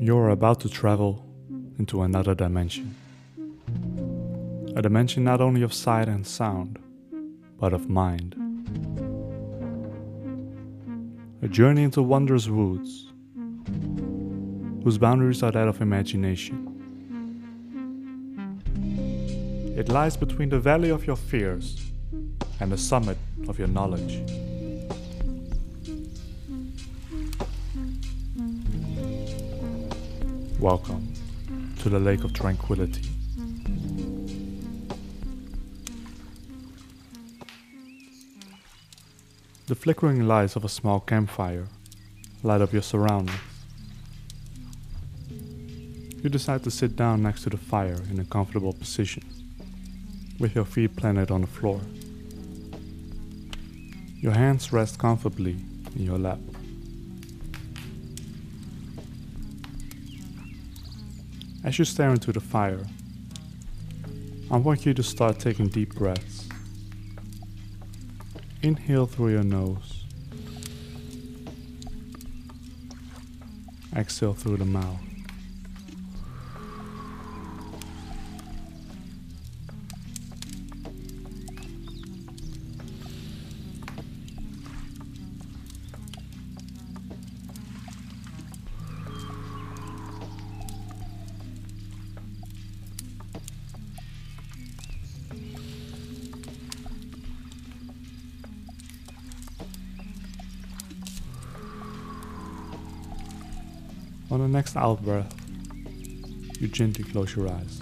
You're about to travel into another dimension. A dimension not only of sight and sound, but of mind. A journey into wondrous woods, whose boundaries are that of imagination. It lies between the valley of your fears and the summit of your knowledge. Welcome to the Lake of Tranquility. The flickering lights of a small campfire light up your surroundings. You decide to sit down next to the fire in a comfortable position, with your feet planted on the floor. Your hands rest comfortably in your lap. As you stare into the fire, I want you to start taking deep breaths. Inhale through your nose. Exhale through the mouth. On the next out-breath, you gently close your eyes.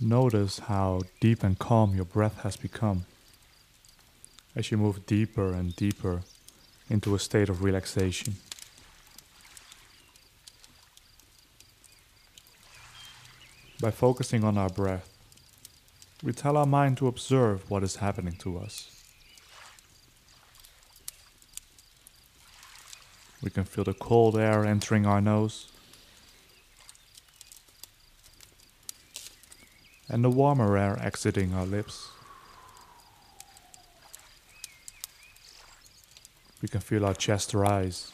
Notice how deep and calm your breath has become as you move deeper and deeper into a state of relaxation. By focusing on our breath, we tell our mind to observe what is happening to us. We can feel the cold air entering our nose, and the warmer air exiting our lips. We can feel our chest rise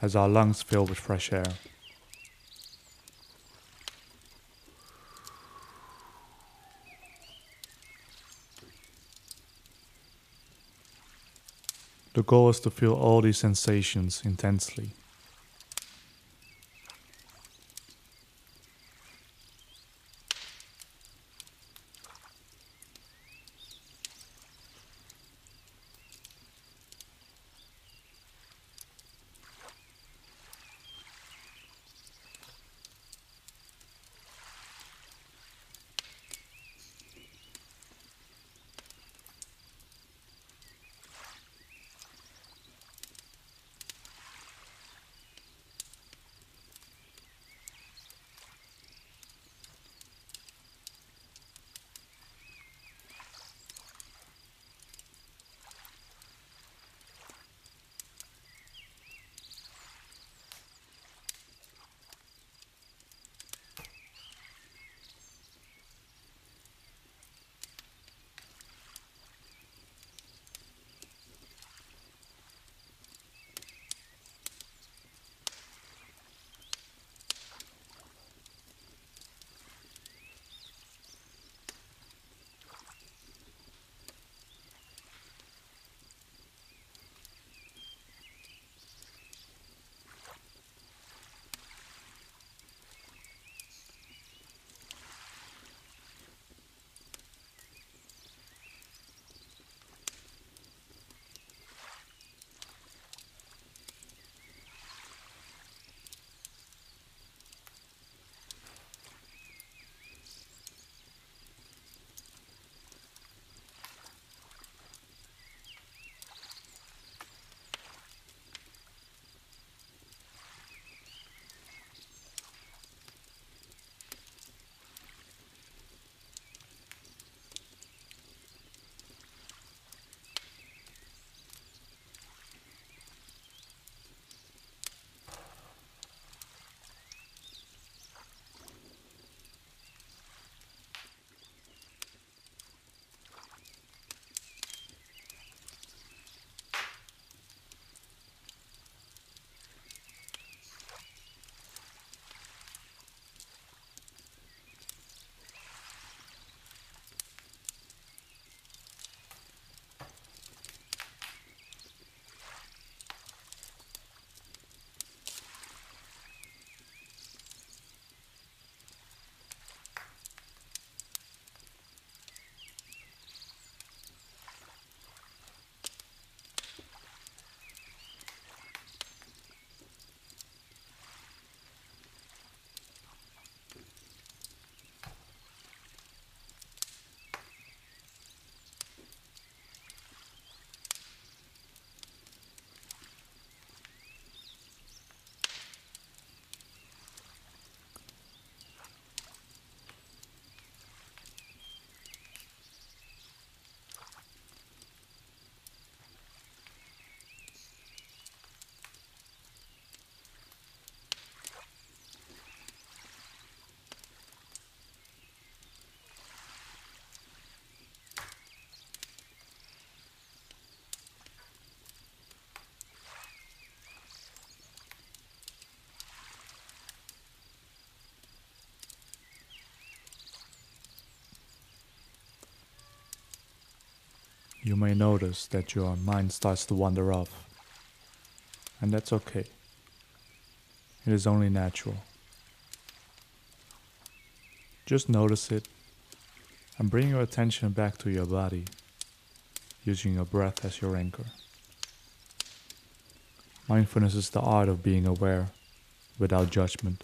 as our lungs fill with fresh air. The goal is to feel all these sensations intensely. You may notice that your mind starts to wander off, and that's okay. It is only natural. Just notice it and bring your attention back to your body, using your breath as your anchor. Mindfulness is the art of being aware without judgment.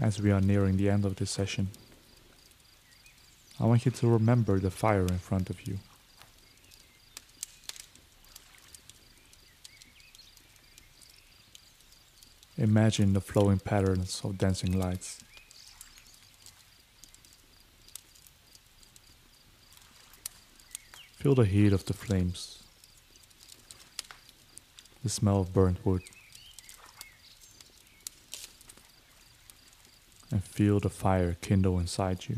as we are nearing the end of this session. I want you to remember the fire in front of you. Imagine the flowing patterns of dancing lights. Feel the heat of the flames, the smell of burnt wood, and feel the fire kindle inside you.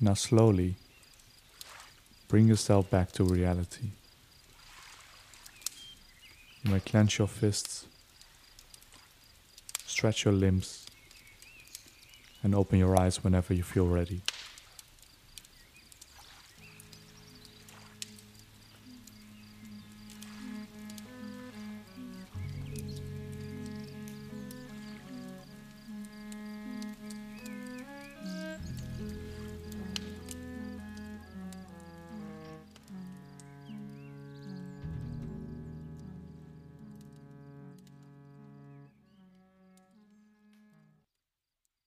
Now slowly, bring yourself back to reality. You may clench your fists, stretch your limbs, and open your eyes whenever you feel ready.